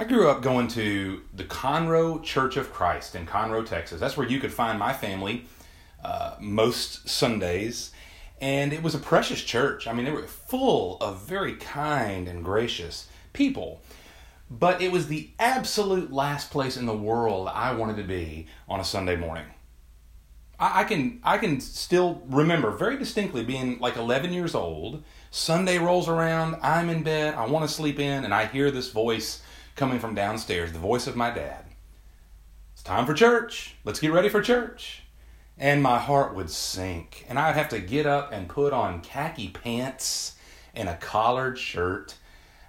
I grew up going to the Conroe Church of Christ in Conroe, Texas. That's where you could find my family most Sundays. And it was a precious church. I mean, they were full of very kind and gracious people. But it was the absolute last place in the world I wanted to be on a Sunday morning. I can still remember very distinctly being like 11 years old. Sunday rolls around, I'm in bed, I want to sleep in, and I hear this voice coming from downstairs, the voice of my dad. It's time for church. Let's get ready for church. And my heart would sink, and I'd have to get up and put on khaki pants and a collared shirt.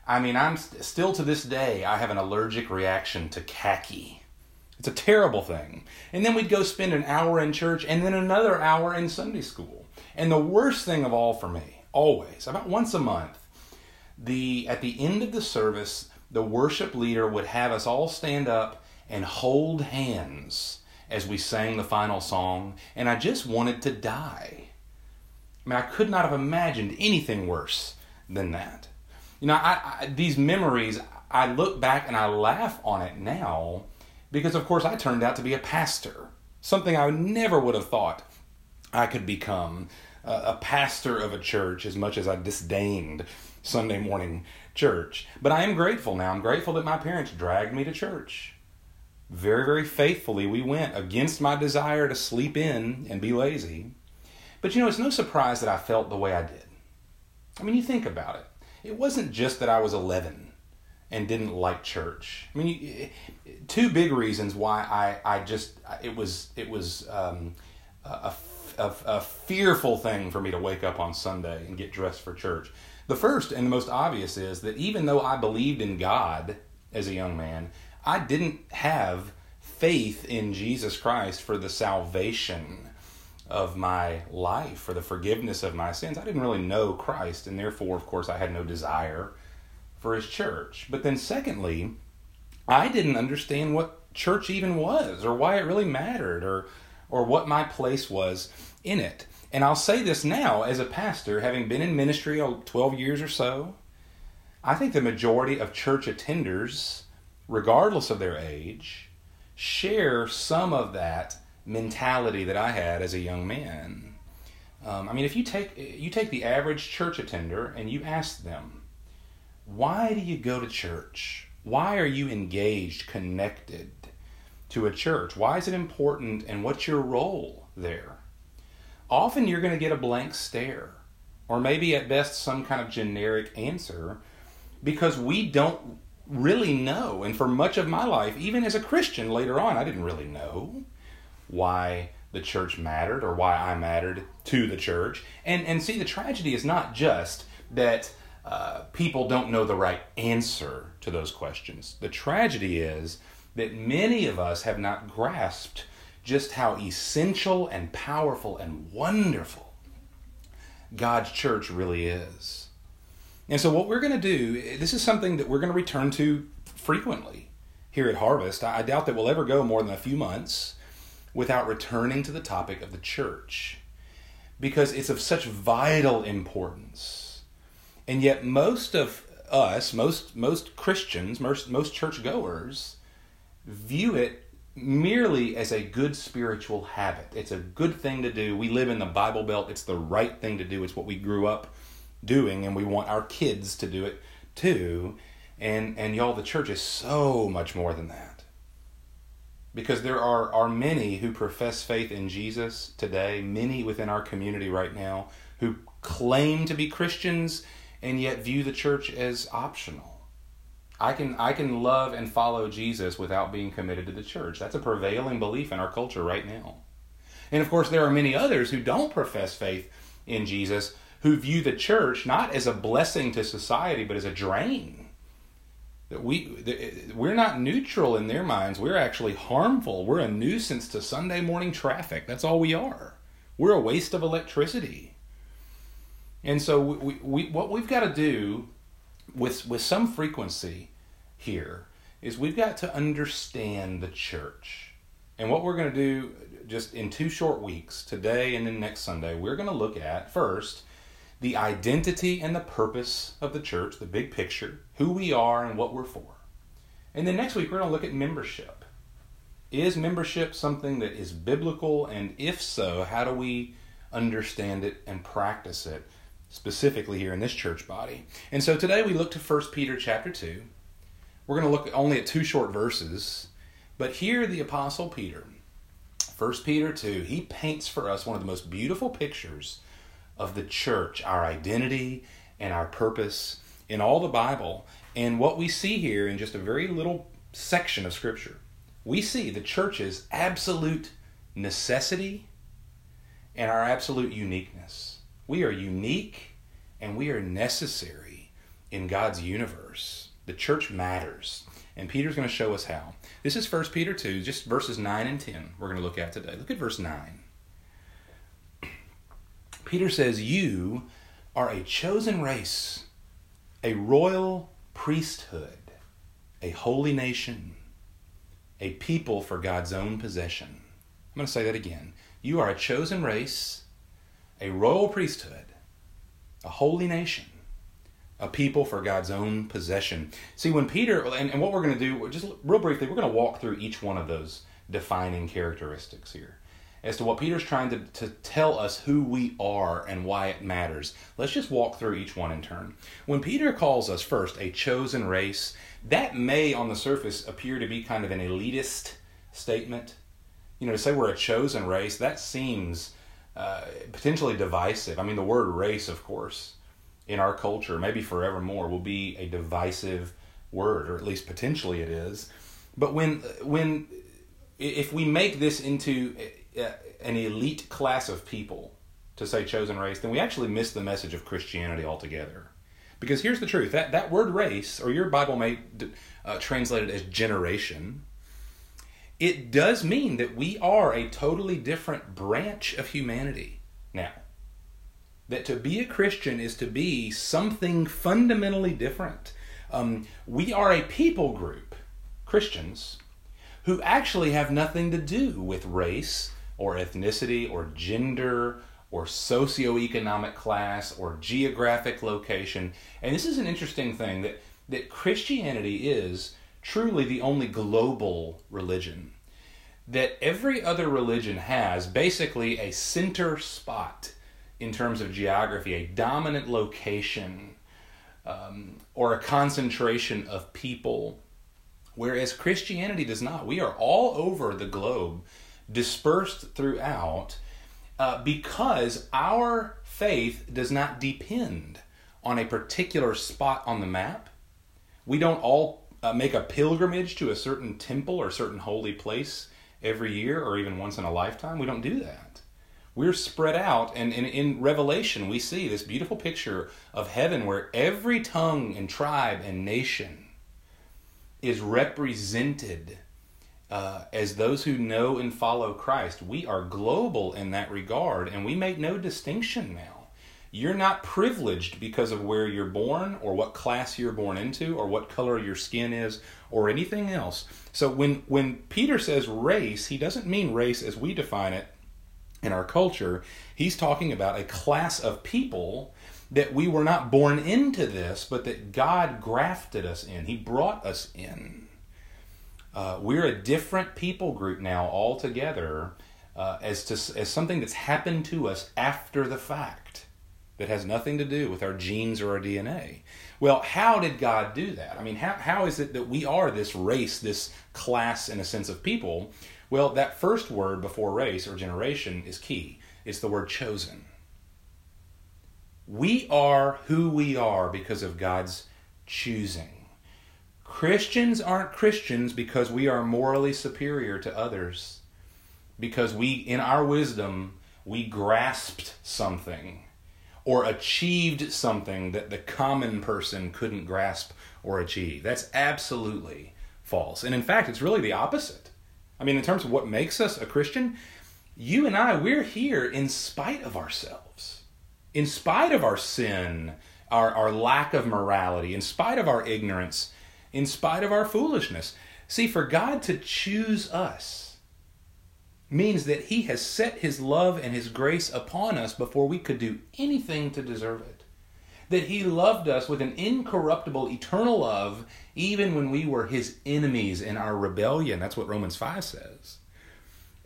I mean, I'm still to this day, I have an allergic reaction to khaki. It's a terrible thing. And then we'd go spend an hour in church and then another hour in Sunday school. And the worst thing of all for me, always, about once a month, at the end of the service, the worship leader would have us all stand up and hold hands as we sang the final song. And I just wanted to die. I mean, I could not have imagined anything worse than that. You know, these memories, I look back and I laugh on it now. Because, of course, I turned out to be a pastor, something I never would have thought I could become, a pastor of a church, as much as I disdained Sunday morning church. But I am grateful now. I'm grateful that my parents dragged me to church. Very, very faithfully, we went against my desire to sleep in and be lazy. But, you know, it's no surprise that I felt the way I did. I mean, you think about it. It wasn't just that I was 11. And didn't like church. I mean, two big reasons why it was a fearful thing for me to wake up on Sunday and get dressed for church. The first and the most obvious is that even though I believed in God as a young man, I didn't have faith in Jesus Christ for the salvation of my life, for the forgiveness of my sins. I didn't really know Christ, and therefore, of course, I had no desire for his church. But then secondly, I didn't understand what church even was, or why it really mattered, or what my place was in it. And I'll say this now, as a pastor, having been in ministry 12 years or so, I think the majority of church attenders, regardless of their age, share some of that mentality that I had as a young man. I mean, if you take the average church attender and you ask them, why do you go to church? Why are you engaged, connected to a church? Why is it important, and what's your role there? Often you're going to get a blank stare, or maybe at best some kind of generic answer, because we don't really know. And for much of my life, even as a Christian later on, I didn't really know why the church mattered, or why I mattered to the church. And see, the tragedy is not just that people don't know the right answer to those questions. The tragedy is that many of us have not grasped just how essential and powerful and wonderful God's church really is. And so what we're going to do, this is something that we're going to return to frequently here at Harvest. I doubt that we'll ever go more than a few months without returning to the topic of the church, because it's of such vital importance. And yet most of us, most Christians, most churchgoers view it merely as a good spiritual habit. It's a good thing to do. We live in the Bible Belt. It's the right thing to do. It's what we grew up doing, and we want our kids to do it too. And y'all, the church is so much more than that. Because there are many who profess faith in Jesus today, many within our community right now, who claim to be Christians and yet view the church as optional. I can love and follow Jesus without being committed to the church. That's a prevailing belief in our culture right now. And of course, there are many others who don't profess faith in Jesus, who view the church not as a blessing to society, but as a drain. That we're not neutral in their minds. We're actually harmful. We're a nuisance to Sunday morning traffic. That's all we are. We're a waste of electricity. And so what we've got to do with some frequency here is we've got to understand the church. And what we're going to do just in 2 short weeks, today and then next Sunday, we're going to look at, first, the identity and the purpose of the church, the big picture, who we are and what we're for. And then next week, we're going to look at membership. Is membership something that is biblical? And if so, how do we understand it and practice it, specifically here in this church body? And so today we look to 1 Peter chapter 2. We're going to look only at two short verses. But here the Apostle Peter, 1 Peter 2, he paints for us one of the most beautiful pictures of the church, our identity and our purpose in all the Bible. And what we see here in just a very little section of Scripture, we see the church's absolute necessity and our absolute uniqueness. We are unique and we are necessary in God's universe. The church matters. And Peter's going to show us how. This is 1 Peter 2, just verses 9 and 10 we're going to look at today. Look at verse 9. Peter says, "You are a chosen race, a royal priesthood, a holy nation, a people for God's own possession." I'm going to say that again. You are a chosen race, a royal priesthood, a holy nation, a people for God's own possession. See, when Peter, and what we're going to do, just real briefly, we're going to walk through each one of those defining characteristics here as to what Peter's trying to tell us who we are and why it matters. Let's just walk through each one in turn. When Peter calls us first a chosen race, that may on the surface appear to be kind of an elitist statement. You know, to say we're a chosen race, that seems potentially divisive. I mean, the word race, of course, in our culture, maybe forevermore, will be a divisive word, or at least potentially it is. But when if we make this into an elite class of people to say chosen race, then we actually miss the message of Christianity altogether. Because here's the truth, that word race, or your Bible may translate it as generation, it does mean that we are a totally different branch of humanity now. That to be a Christian is to be something fundamentally different. We are a people group, Christians, who actually have nothing to do with race or ethnicity or gender or socioeconomic class or geographic location. And this is an interesting thing, that Christianity is truly the only global religion. That every other religion has basically a center spot in terms of geography, a dominant location, or a concentration of people. Whereas Christianity does not. We are all over the globe, dispersed throughout, because our faith does not depend on a particular spot on the map. We don't all make a pilgrimage to a certain temple or certain holy place every year or even once in a lifetime. We don't do that. We're spread out, and in Revelation we see this beautiful picture of heaven where every tongue and tribe and nation is represented as those who know and follow Christ. We are global in that regard, and we make no distinction now. You're not privileged because of where you're born or what class you're born into or what color your skin is or anything else. So when Peter says race, he doesn't mean race as we define it in our culture. He's talking about a class of people that we were not born into this, but that God grafted us in. He brought us in. We're a different people group now altogether, as something that's happened to us after the fact that has nothing to do with our genes or our DNA. Well, how did God do that? I mean, how is it that we are this race, this class in a sense of people? Well, that first word before race or generation is key. It's the word chosen. We are who we are because of God's choosing. Christians aren't Christians because we are morally superior to others, because we, in our wisdom, we grasped something or achieved something that the common person couldn't grasp or achieve. That's absolutely false. And in fact, it's really the opposite. I mean, in terms of what makes us a Christian, you and I, we're here in spite of ourselves. In spite of our sin, our lack of morality, in spite of our ignorance, in spite of our foolishness. See, for God to choose us means that He has set His love and His grace upon us before we could do anything to deserve it. that he loved us with an incorruptible, eternal love, even when we were his enemies in our rebellion. That's what Romans 5 says.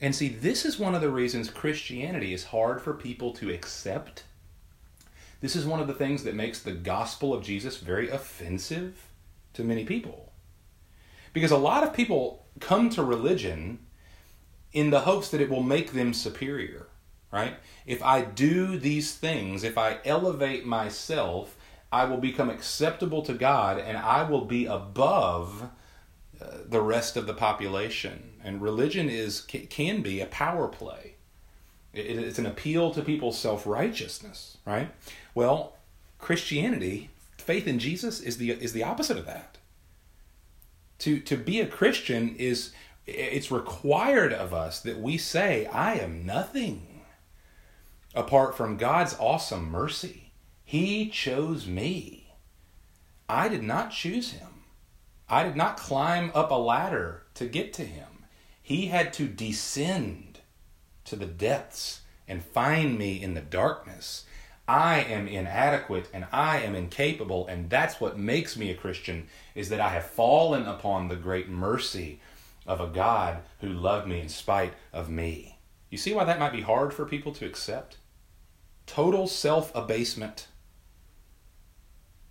And see, this is one of the reasons Christianity is hard for people to accept. This is one of the things that makes the gospel of Jesus very offensive to many people. Because a lot of people come to religion in the hopes that it will make them superior, right? If I do these things, if I elevate myself, I will become acceptable to God and I will be above the rest of the population. And religion can be a power play. It's an appeal to people's self-righteousness, right? Well, Christianity, faith in Jesus, is the opposite of that. To be a Christian it's required of us that we say, I am nothing apart from God's awesome mercy. He chose me. I did not choose him. I did not climb up a ladder to get to him. He had to descend to the depths and find me in the darkness. I am inadequate and I am incapable, and that's what makes me a Christian, is that I have fallen upon the great mercy of a God who loved me in spite of me. You see why that might be hard for people to accept? Total self-abasement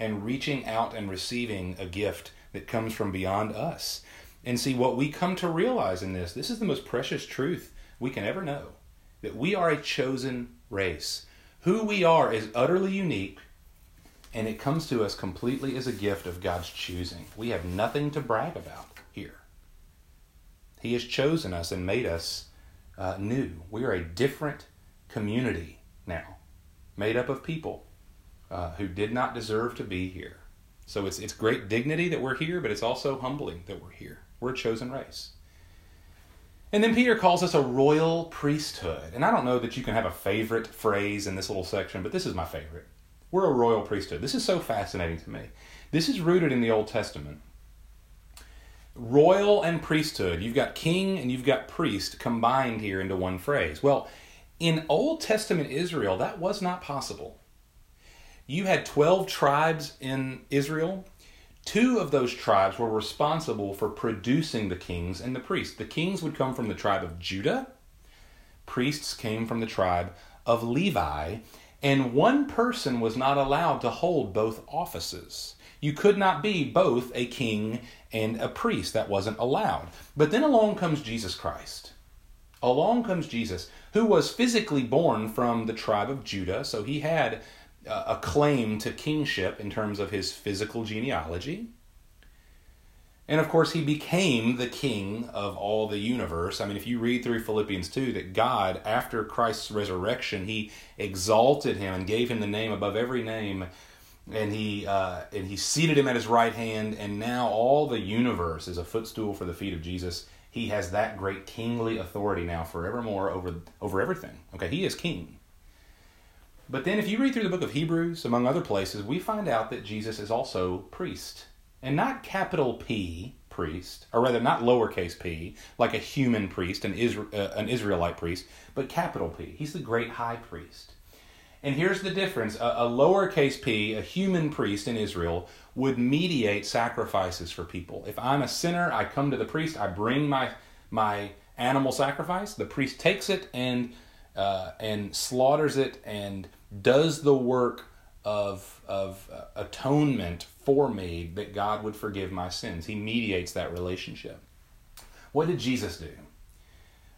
and reaching out and receiving a gift that comes from beyond us. And see, what we come to realize in this is the most precious truth we can ever know, that we are a chosen race. Who we are is utterly unique, and it comes to us completely as a gift of God's choosing. We have nothing to brag about here. He has chosen us and made us new. We are a different community now, made up of people who did not deserve to be here. So it's great dignity that we're here, but it's also humbling that we're here. We're a chosen race. And then Peter calls us a royal priesthood. And I don't know that you can have a favorite phrase in this little section, but this is my favorite. We're a royal priesthood. This is so fascinating to me. This is rooted in the Old Testament. Royal and priesthood. You've got king and you've got priest combined here into one phrase. Well, in Old Testament Israel, that was not possible. You had 12 tribes in Israel. 2 of those tribes were responsible for producing the kings and the priests. The kings would come from the tribe of Judah. Priests came from the tribe of Levi. And one person was not allowed to hold both offices. You could not be both a king and a priest. That wasn't allowed. But then along comes Jesus Christ. Along comes Jesus, who was physically born from the tribe of Judah. So he had a claim to kingship in terms of his physical genealogy. And of course, he became the king of all the universe. I mean, if you read through Philippians 2, that God, after Christ's resurrection, he exalted him and gave him the name above every name, and he seated him at his right hand, and now all the universe is a footstool for the feet of Jesus. He has that great kingly authority now forevermore over everything. Okay, he is king. But then if you read through the book of Hebrews, among other places, we find out that Jesus is also priest. And not capital P, priest, or rather not lowercase p, like a human priest, an Israelite priest, but capital P. He's the great high priest. And here's the difference. A lowercase p, a human priest in Israel, would mediate sacrifices for people. If I'm a sinner, I come to the priest, I bring my animal sacrifice, the priest takes it and slaughters it and does the work of atonement for me, that God would forgive my sins. He mediates that relationship. What did Jesus do?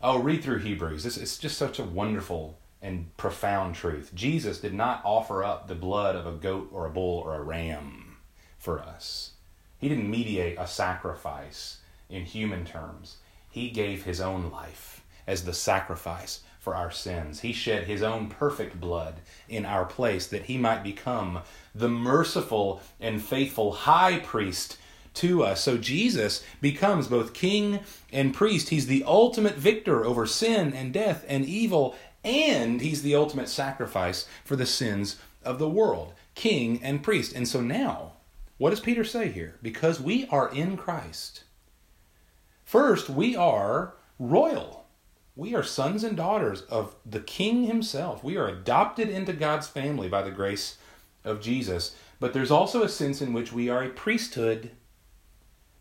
Oh, read through Hebrews. It's just such a wonderful and profound truth. Jesus did not offer up the blood of a goat or a bull or a ram for us. He didn't mediate a sacrifice in human terms. He gave his own life as the sacrifice for our sins. He shed his own perfect blood in our place, that he might become the merciful and faithful high priest to us. So Jesus becomes both king and priest. He's the ultimate victor over sin and death and evil, and he's the ultimate sacrifice for the sins of the world. King and priest. And so now, what does Peter say here? Because we are in Christ, first, we are royal. We are sons and daughters of the King himself. We are adopted into God's family by the grace of Jesus. But there's also a sense in which we are a priesthood,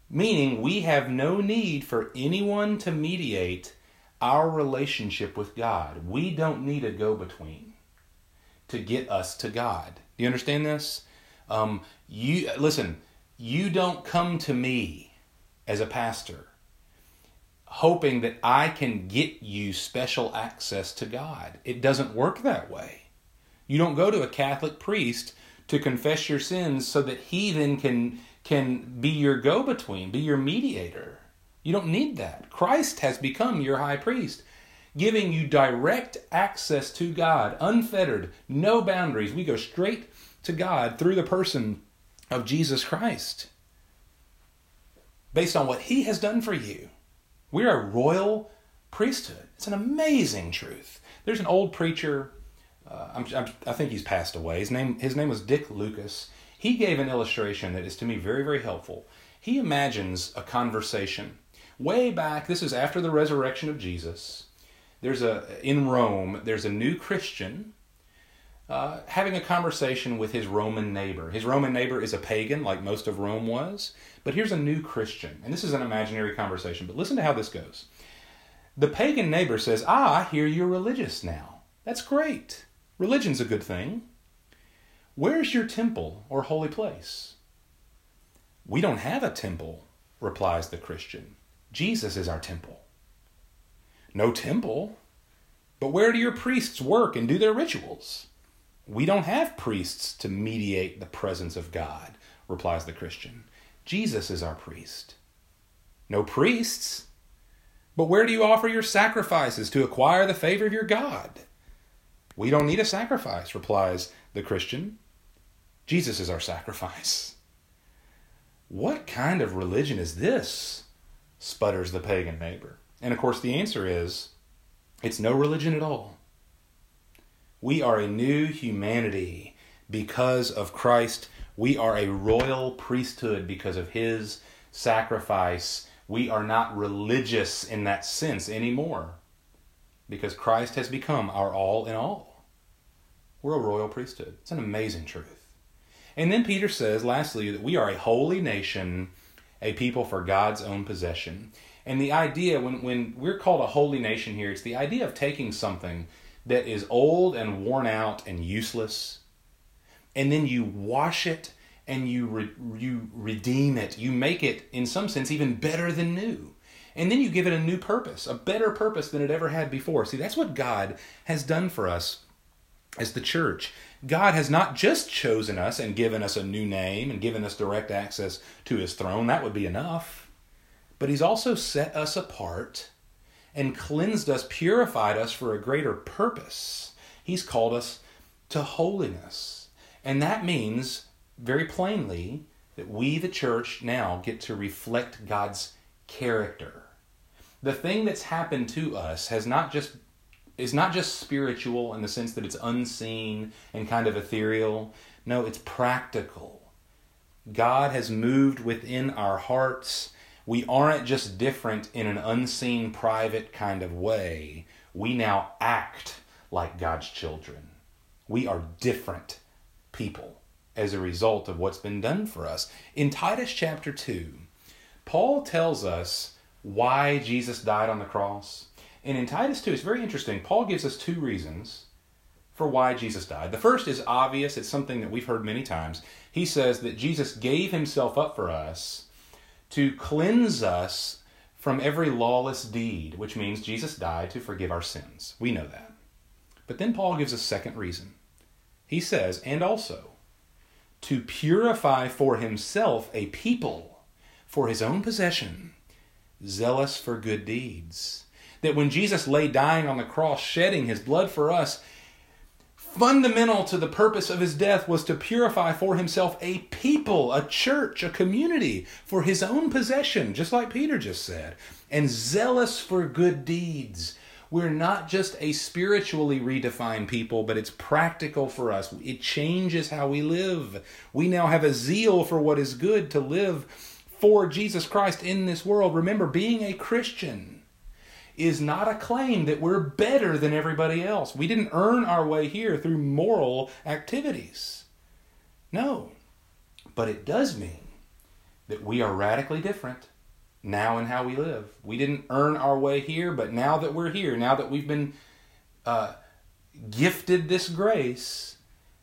meaning we have no need for anyone to mediate our relationship with God. We don't need a go-between to get us to God. Do you understand this? You don't come to me as a pastor hoping that I can get you special access to God. It doesn't work that way. You don't go to a Catholic priest to confess your sins so that he then can be your go-between, be your mediator. You don't need that. Christ has become your high priest, giving you direct access to God, unfettered, no boundaries. We go straight to God through the person of Jesus Christ, based on what he has done for you. We're a royal priesthood. It's an amazing truth. There's an old preacher, I think he's passed away. His name was Dick Lucas. He gave an illustration that is, to me, very, very helpful. He imagines a conversation. Way back, this is after the resurrection of Jesus, in Rome, there's a new Christian having a conversation with his Roman neighbor. His Roman neighbor is a pagan, like most of Rome was, but here's a new Christian. And this is an imaginary conversation, but listen to how this goes. The pagan neighbor says, "I hear you're religious now. That's great. Religion's a good thing. Where's your temple or holy place?" "We don't have a temple," replies the Christian. "Jesus is our temple." "No temple? But where do your priests work and do their rituals?" "We don't have priests to mediate the presence of God," replies the Christian. "Jesus is our priest." "No priests? But where do you offer your sacrifices to acquire the favor of your God?" "We don't need a sacrifice," replies the Christian. "Jesus is our sacrifice." "What kind of religion is this?" sputters the pagan neighbor. And of course the answer is, it's no religion at all. We are a new humanity because of Christ. We are a royal priesthood because of his sacrifice. We are not religious in that sense anymore, because Christ has become our all in all. We're a royal priesthood. It's an amazing truth. And then Peter says, lastly, that we are a holy nation, a people for God's own possession. And the idea, when we're called a holy nation here, it's the idea of taking something that is old and worn out and useless, and then you wash it and you redeem it. You make it, in some sense, even better than new. And then you give it a new purpose, a better purpose than it ever had before. See, that's what God has done for us as the church. God has not just chosen us and given us a new name and given us direct access to his throne. That would be enough. But he's also set us apart and cleansed us, purified us for a greater purpose. He's called us to holiness. And that means, very plainly, that we, the church, now get to reflect God's character. The thing that's happened to us is not just spiritual in the sense that it's unseen and kind of ethereal. No, it's practical. God has moved within our hearts. We aren't just different in an unseen, private kind of way. We now act like God's children. We are different people as a result of what's been done for us. In Titus chapter 2, Paul tells us why Jesus died on the cross. And in Titus 2, it's very interesting. Paul gives us two reasons for why Jesus died. The first is obvious. It's something that we've heard many times. He says that Jesus gave himself up for us to cleanse us from every lawless deed, which means Jesus died to forgive our sins. We know that. But then Paul gives a second reason. He says, and also, to purify for himself a people for his own possession, zealous for good deeds. That when Jesus lay dying on the cross, shedding his blood for us, fundamental to the purpose of his death was to purify for himself a people, a church, a community, for his own possession, just like Peter just said, and zealous for good deeds. We're not just a spiritually redefined people, but it's practical for us. It changes how we live. We now have a zeal for what is good, to live for Jesus Christ in this world. Remember, being a Christian is not a claim that we're better than everybody else. We didn't earn our way here through moral activities. No. But it does mean that we are radically different now in how we live. We didn't earn our way here, but now that we're here, now that we've been gifted this grace,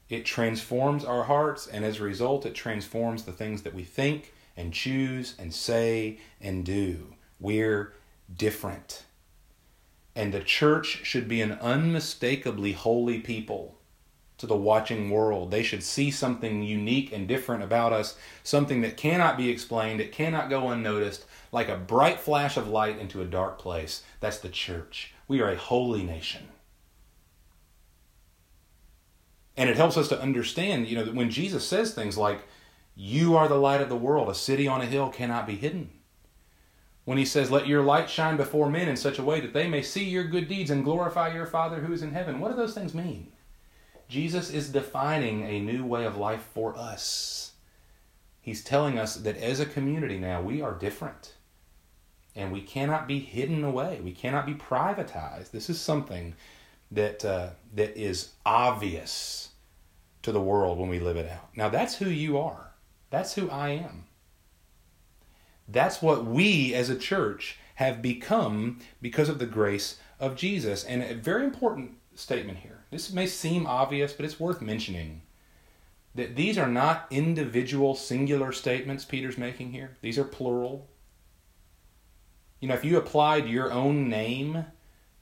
it transforms our hearts, and as a result, it transforms the things that we think and choose and say and do. We're different. And the church should be an unmistakably holy people to the watching world. They should see something unique and different about us, something that cannot be explained, it cannot go unnoticed, like a bright flash of light into a dark place. That's the church. We are a holy nation. And it helps us to understand, you know, that when Jesus says things like, "You are the light of the world, a city on a hill cannot be hidden." When he says, "Let your light shine before men in such a way that they may see your good deeds and glorify your Father who is in heaven." What do those things mean? Jesus is defining a new way of life for us. He's telling us that as a community now, we are different. And we cannot be hidden away. We cannot be privatized. This is something that is obvious to the world when we live it out. Now that's who you are. That's who I am. That's what we as a church have become because of the grace of Jesus. And a very important statement here. This may seem obvious, but it's worth mentioning that these are not individual singular statements Peter's making here. These are plural. You know, if you applied your own name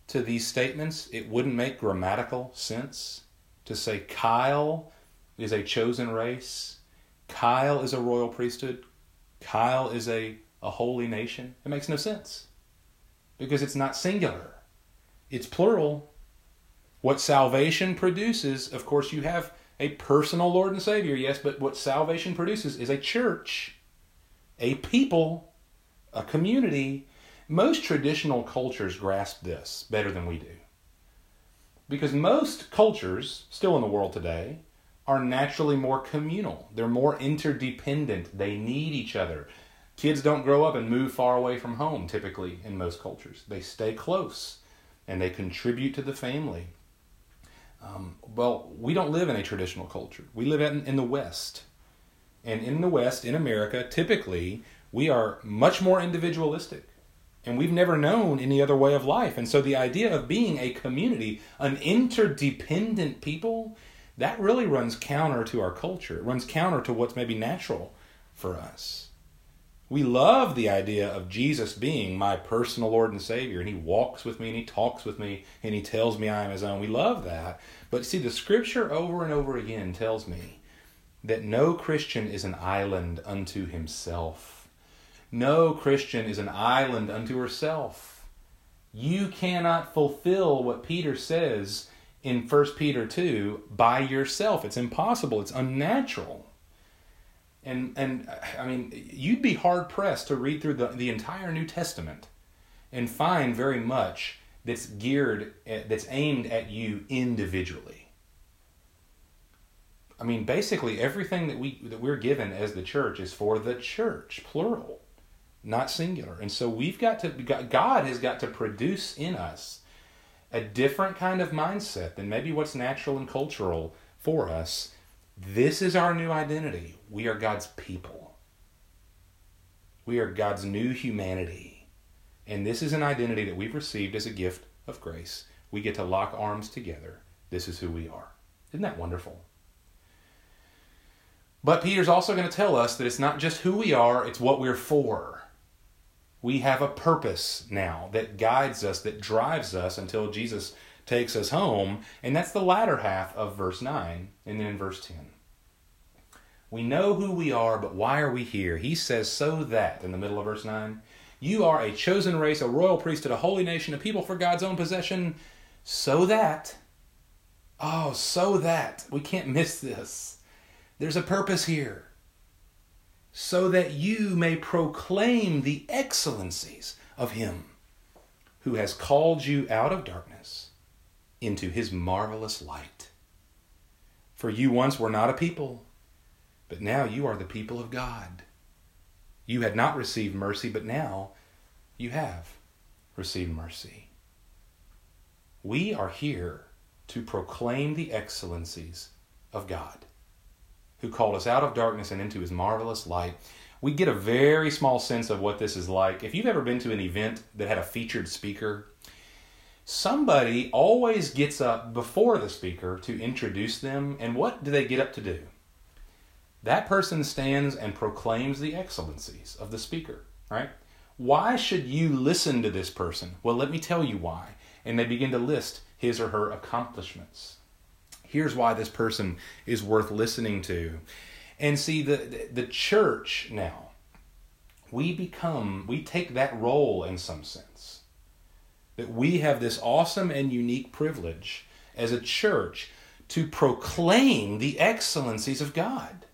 to these statements, it wouldn't make grammatical sense to say Kyle is a chosen race, Kyle is a royal priesthood, Kyle is a holy nation. It makes no sense because it's not singular. It's plural. What salvation produces, of course, you have a personal Lord and Savior, yes, but what salvation produces is a church, a people, a community. Most traditional cultures grasp this better than we do because most cultures still in the world today are naturally more communal. They're more interdependent. They need each other. Kids don't grow up and move far away from home, typically, in most cultures. They stay close, and they contribute to the family. Well, we don't live in a traditional culture. We live in the West. And in the West, in America, typically, we are much more individualistic. And we've never known any other way of life. And so the idea of being a community, an interdependent people, that really runs counter to our culture. It runs counter to what's maybe natural for us. We love the idea of Jesus being my personal Lord and Savior, and he walks with me, and he talks with me, and he tells me I am his own. We love that. But see, the scripture over and over again tells me that no Christian is an island unto himself. No Christian is an island unto herself. You cannot fulfill what Peter says in 1 Peter 2, by yourself. It's impossible. It's unnatural. And I mean, you'd be hard-pressed to read through the entire New Testament and find very much that's aimed at you individually. I mean, basically everything that we're given as the church is for the church, plural, not singular. And so God has got to produce in us a different kind of mindset than maybe what's natural and cultural for us. This is our new identity. We are God's people. We are God's new humanity. And this is an identity that we've received as a gift of grace. We get to lock arms together. This is who we are. Isn't that wonderful? But Peter's also going to tell us that it's not just who we are, it's what we're for. We have a purpose now that guides us, that drives us until Jesus takes us home. And that's the latter half of verse 9 and then in verse 10. We know who we are, but why are we here? He says, so that, in the middle of verse 9, you are a chosen race, a royal priesthood, a holy nation, a people for God's own possession, so that, we can't miss this. There's a purpose here. So that you may proclaim the excellencies of him who has called you out of darkness into his marvelous light. For you once were not a people, but now you are the people of God. You had not received mercy, but now you have received mercy. We are here to proclaim the excellencies of God. who called us out of darkness and into his marvelous light. We get a very small sense of what this is like. If you've ever been to an event that had a featured speaker, somebody always gets up before the speaker to introduce them. And what do they get up to do? That person stands and proclaims the excellencies of the speaker, right? Why should you listen to this person? Well, let me tell you why. And they begin to list his or her accomplishments. Here's why this person is worth listening to. And see, the church now, we take that role in some sense. That we have this awesome and unique privilege as a church to proclaim the excellencies of God.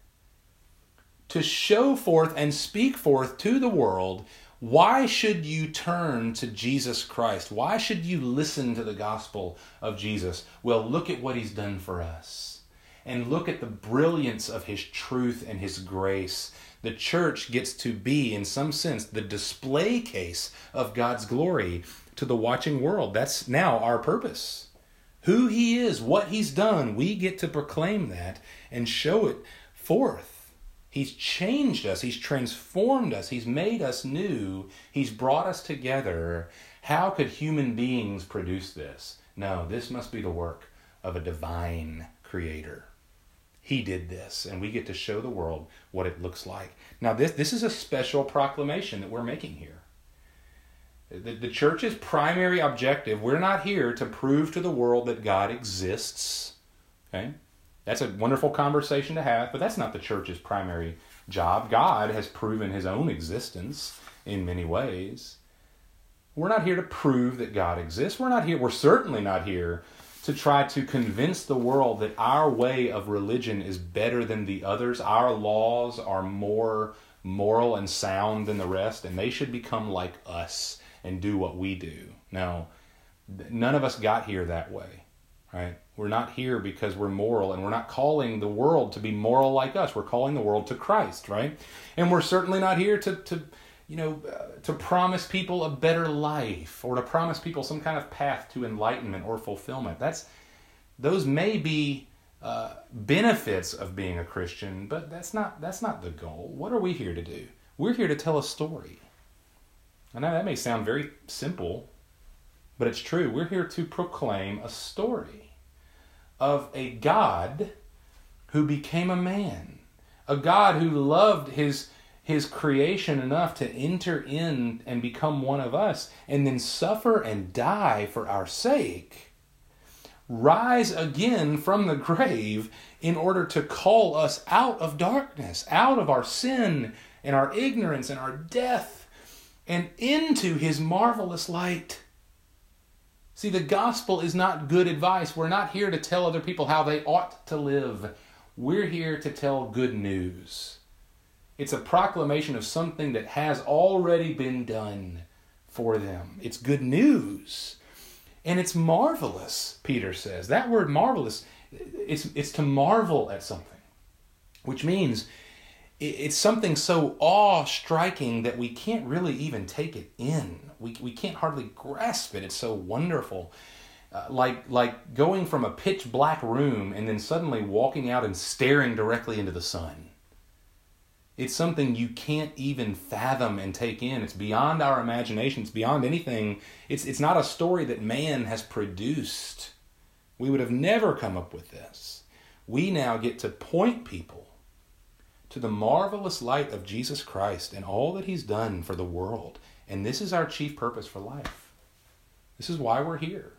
To show forth and speak forth to the world, why should you turn to Jesus Christ? Why should you listen to the gospel of Jesus? Well, look at what he's done for us. And look at the brilliance of his truth and his grace. The church gets to be, in some sense, the display case of God's glory to the watching world. That's now our purpose. Who he is, what he's done, we get to proclaim that and show it forth. He's changed us. He's transformed us. He's made us new. He's brought us together. How could human beings produce this? No, this must be the work of a divine creator. He did this, and we get to show the world what it looks like. Now, this is a special proclamation that we're making here. The church's primary objective, we're not here to prove to the world that God exists, okay? That's a wonderful conversation to have, but that's not the church's primary job. God has proven his own existence in many ways. We're not here to prove that God exists. We're certainly not here to try to convince the world that our way of religion is better than the others. Our laws are more moral and sound than the rest, and they should become like us and do what we do. Now, none of us got here that way, right? We're not here because we're moral, and we're not calling the world to be moral like us. We're calling the world to Christ, right? And we're certainly not here to promise people a better life or to promise people some kind of path to enlightenment or fulfillment. Those may be benefits of being a Christian, but that's not the goal. What are we here to do? We're here to tell a story. I know that may sound very simple, but it's true. We're here to proclaim a story of a God who became a man, a God who loved his creation enough to enter in and become one of us, and then suffer and die for our sake, rise again from the grave in order to call us out of darkness, out of our sin and our ignorance and our death, and into his marvelous light. See, the gospel is not good advice. We're not here to tell other people how they ought to live. We're here to tell good news. It's a proclamation of something that has already been done for them. It's good news. And it's marvelous, Peter says. That word marvelous, it's to marvel at something, which means it's something so awe-striking that we can't really even take it in. We can't hardly grasp it. It's so wonderful. Like going from a pitch black room and then suddenly walking out and staring directly into the sun. It's something you can't even fathom and take in. It's beyond our imagination. It's beyond anything. It's not a story that man has produced. We would have never come up with this. We now get to point people to the marvelous light of Jesus Christ and all that he's done for the world. And this is our chief purpose for life. This is why we're here.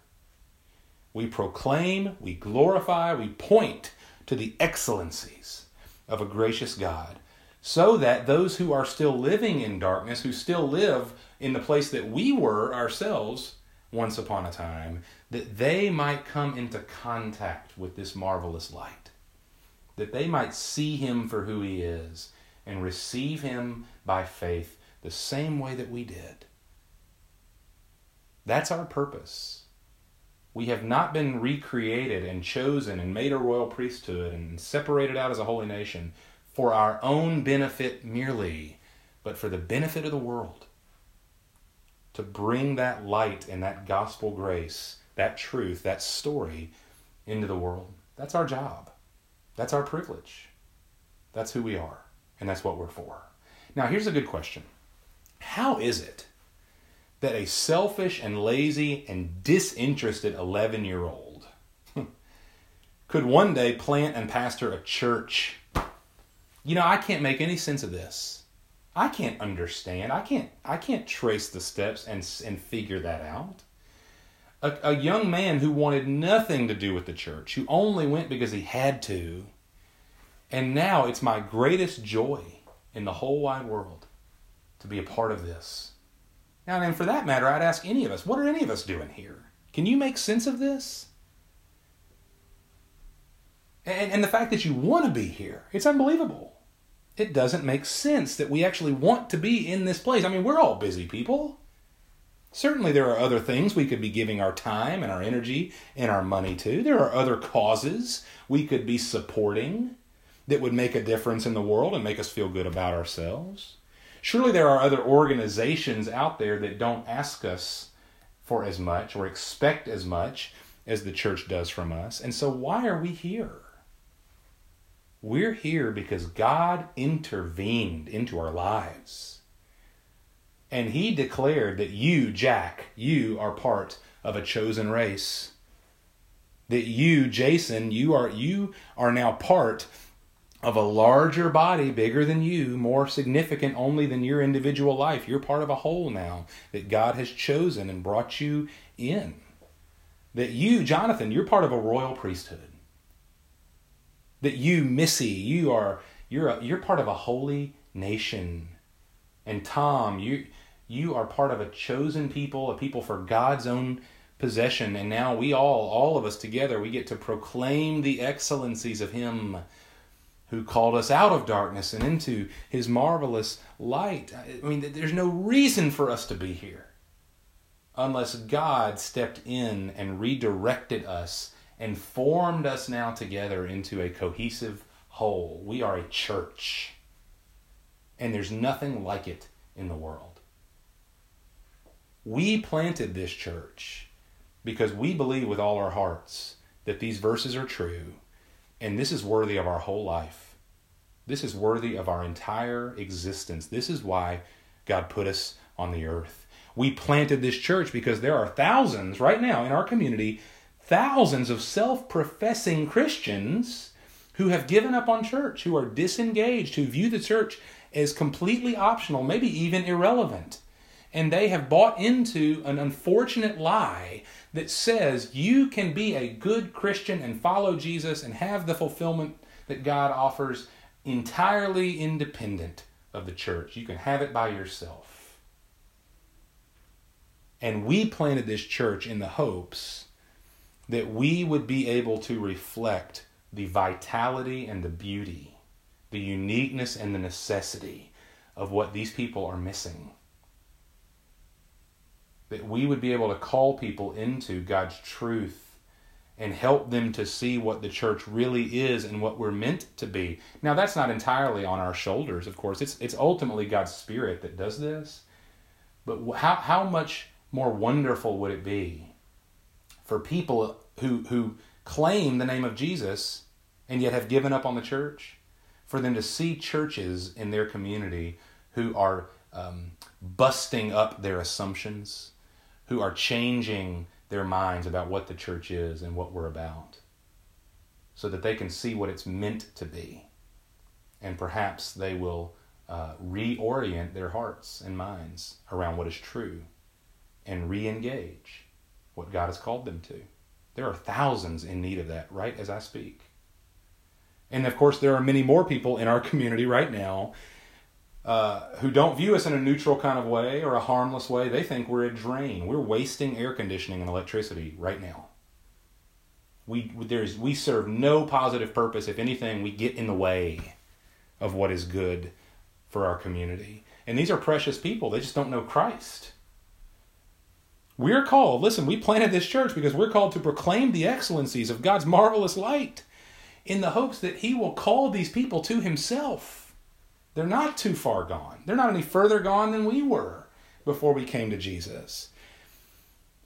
We proclaim, we glorify, we point to the excellencies of a gracious God, so that those who are still living in darkness, who still live in the place that we were ourselves once upon a time, that they might come into contact with this marvelous light, that they might see him for who he is and receive him by faith the same way that we did. That's our purpose. We have not been recreated and chosen and made a royal priesthood and separated out as a holy nation for our own benefit merely, but for the benefit of the world. To bring that light and that gospel grace, that truth, that story into the world. That's our job. That's our privilege. That's who we are, and that's what we're for. Now, here's a good question. How is it that a selfish and lazy and disinterested 11-year-old could one day plant and pastor a church? You know, I can't make any sense of this. I can't understand. I can't trace the steps and figure that out. A young man who wanted nothing to do with the church, who only went because he had to, and now it's my greatest joy in the whole wide world to be a part of this. Now, and for that matter, I'd ask any of us, what are any of us doing here? Can you make sense of this? And the fact that you want to be here, it's unbelievable. It doesn't make sense that we actually want to be in this place. I mean, we're all busy people. Certainly there are other things we could be giving our time and our energy and our money to. There are other causes we could be supporting that would make a difference in the world and make us feel good about ourselves. Surely there are other organizations out there that don't ask us for as much or expect as much as the church does from us. And so why are we here? We're here because God intervened into our lives. And he declared that you, Jack, you are part of a chosen race. That you, Jason, you are now part of a larger body, bigger than you, more significant only than your individual life. You're part of a whole now that God has chosen and brought you in. That you, Jonathan, you're part of a royal priesthood. That you, Missy, you're part of a holy nation. And Tom, you are part of a chosen people, a people for God's own possession. And now we all of us together, we get to proclaim the excellencies of him who called us out of darkness and into his marvelous light. I mean, there's no reason for us to be here unless God stepped in and redirected us and formed us now together into a cohesive whole. We are a church. And there's nothing like it in the world. We planted this church because we believe with all our hearts that these verses are true, and this is worthy of our whole life. This is worthy of our entire existence. This is why God put us on the earth. We planted this church because there are thousands right now in our community, thousands of self-professing Christians who have given up on church, who are disengaged, who view the church as completely optional, maybe even irrelevant. And they have bought into an unfortunate lie that says you can be a good Christian and follow Jesus and have the fulfillment that God offers entirely independent of the church. You can have it by yourself. And we planted this church in the hopes that we would be able to reflect the vitality and the beauty, the uniqueness and the necessity of what these people are missing. That we would be able to call people into God's truth and help them to see what the church really is and what we're meant to be. Now, that's not entirely on our shoulders, of course. It's ultimately God's Spirit that does this. But how much more wonderful would it be for people who claim the name of Jesus and yet have given up on the church, for them to see churches in their community who are busting up their assumptions, who are changing their minds about what the church is and what we're about, so that they can see what it's meant to be. And perhaps they will reorient their hearts and minds around what is true and re-engage what God has called them to. There are thousands in need of that right as I speak. And of course, there are many more people in our community right now who don't view us in a neutral kind of way or a harmless way. They think we're a drain. We're wasting air conditioning and electricity right now. We serve no positive purpose. If anything, we get in the way of what is good for our community. And these are precious people. They just don't know Christ. We're called, listen, we planted this church because we're called to proclaim the excellencies of God's marvelous light in the hopes that he will call these people to himself. They're not too far gone. They're not any further gone than we were before we came to Jesus.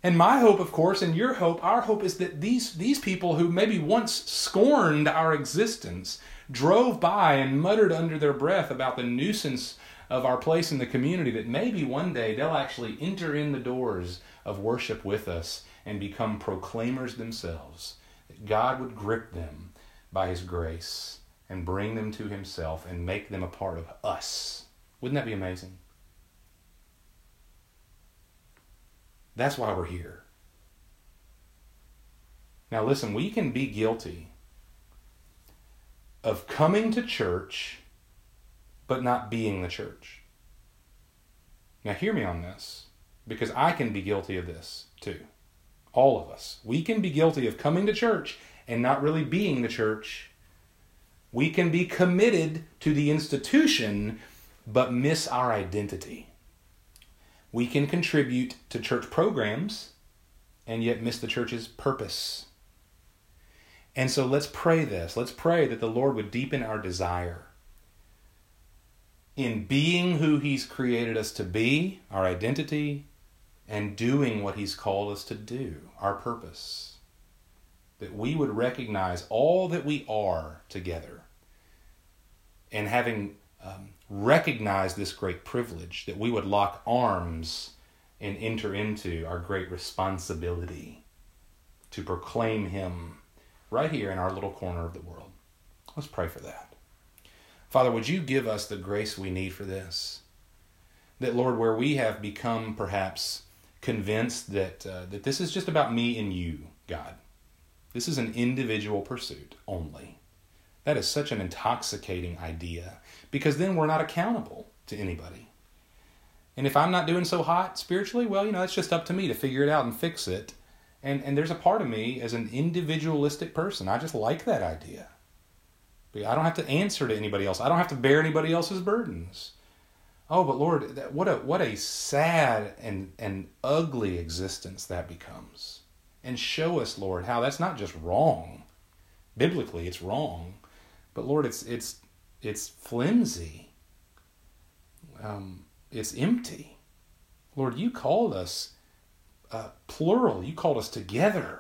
And my hope, of course, and your hope, our hope is that these people who maybe once scorned our existence, drove by and muttered under their breath about the nuisance of our place in the community, that maybe one day they'll actually enter in the doors of worship with us and become proclaimers themselves, that God would grip them by His grace and bring them to Himself and make them a part of us. Wouldn't that be amazing? That's why we're here. Now listen, we can be guilty of coming to church but not being the church. Now hear me on this, because I can be guilty of this too. All of us. We can be guilty of coming to church and not really being the church. We can be committed to the institution but miss our identity. We can contribute to church programs and yet miss the church's purpose. And so let's pray this. Let's pray that the Lord would deepen our desire in being who He's created us to be, our identity, and doing what He's called us to do, our purpose. That we would recognize all that we are together. And having recognize this great privilege, that we would lock arms and enter into our great responsibility to proclaim Him right here in our little corner of the world. Let's pray for that. Father, would You give us the grace we need for this? That, Lord, where we have become perhaps convinced that this is just about me and You, God. This is an individual pursuit only. That is such an intoxicating idea, because then we're not accountable to anybody. And if I'm not doing so hot spiritually, well, it's just up to me to figure it out and fix it. And there's a part of me as an individualistic person. I just like that idea. I don't have to answer to anybody else. I don't have to bear anybody else's burdens. Oh, but Lord, what a sad and ugly existence that becomes. And show us, Lord, how that's not just wrong. Biblically, it's wrong. But Lord, it's flimsy. It's empty. Lord, You called us plural. You called us together.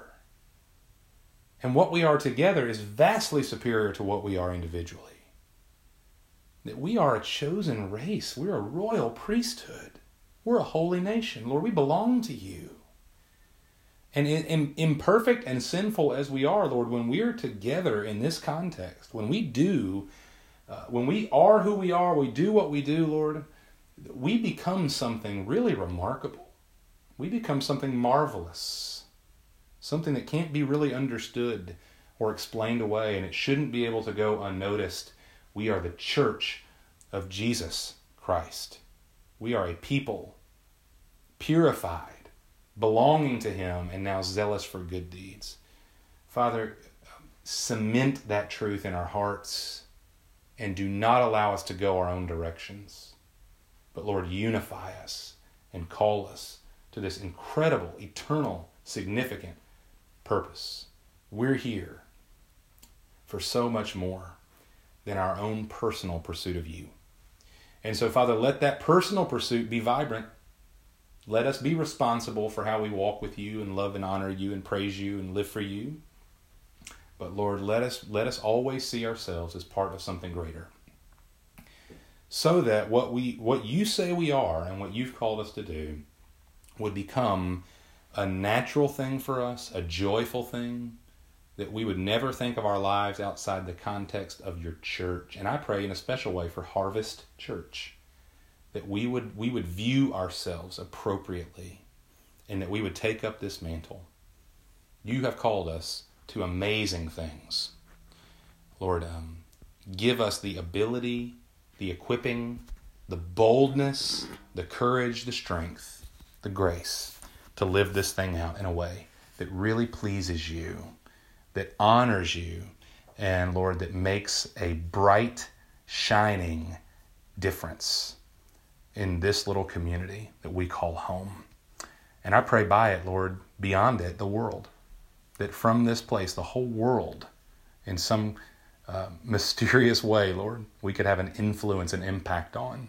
And what we are together is vastly superior to what we are individually. That we are a chosen race. We're a royal priesthood. We're a holy nation. Lord, we belong to You. And imperfect and sinful as we are, Lord, when we are together in this context, when we are who we are, we do what we do, Lord, we become something really remarkable. We become something marvelous, something that can't be really understood or explained away, and it shouldn't be able to go unnoticed. We are the church of Jesus Christ. We are a people purified, belonging to Him, and now zealous for good deeds. Father, cement that truth in our hearts and do not allow us to go our own directions. But Lord, unify us and call us to this incredible, eternal, significant purpose. We're here for so much more than our own personal pursuit of You. And so, Father, let that personal pursuit be vibrant. Let us be responsible for how we walk with You and love and honor You and praise You and live for You. But Lord, let us always see ourselves as part of something greater, so that what You say we are and what You've called us to do would become a natural thing for us, a joyful thing, that we would never think of our lives outside the context of Your church. And I pray in a special way for Harvest Church, that we would view ourselves appropriately and that we would take up this mantle. You have called us to amazing things. Lord, give us the ability, the equipping, the boldness, the courage, the strength, the grace to live this thing out in a way that really pleases You, that honors You, and Lord, that makes a bright, shining difference in this little community that we call home. And I pray by it, Lord, beyond it, the world, that from this place, the whole world, in some mysterious way, Lord, we could have an influence and impact on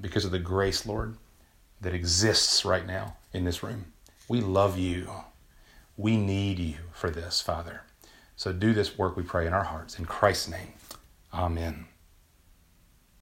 because of the grace, Lord, that exists right now in this room We love you. We need you for this, Father. So do this work, we pray, in our hearts. In Christ's name, amen.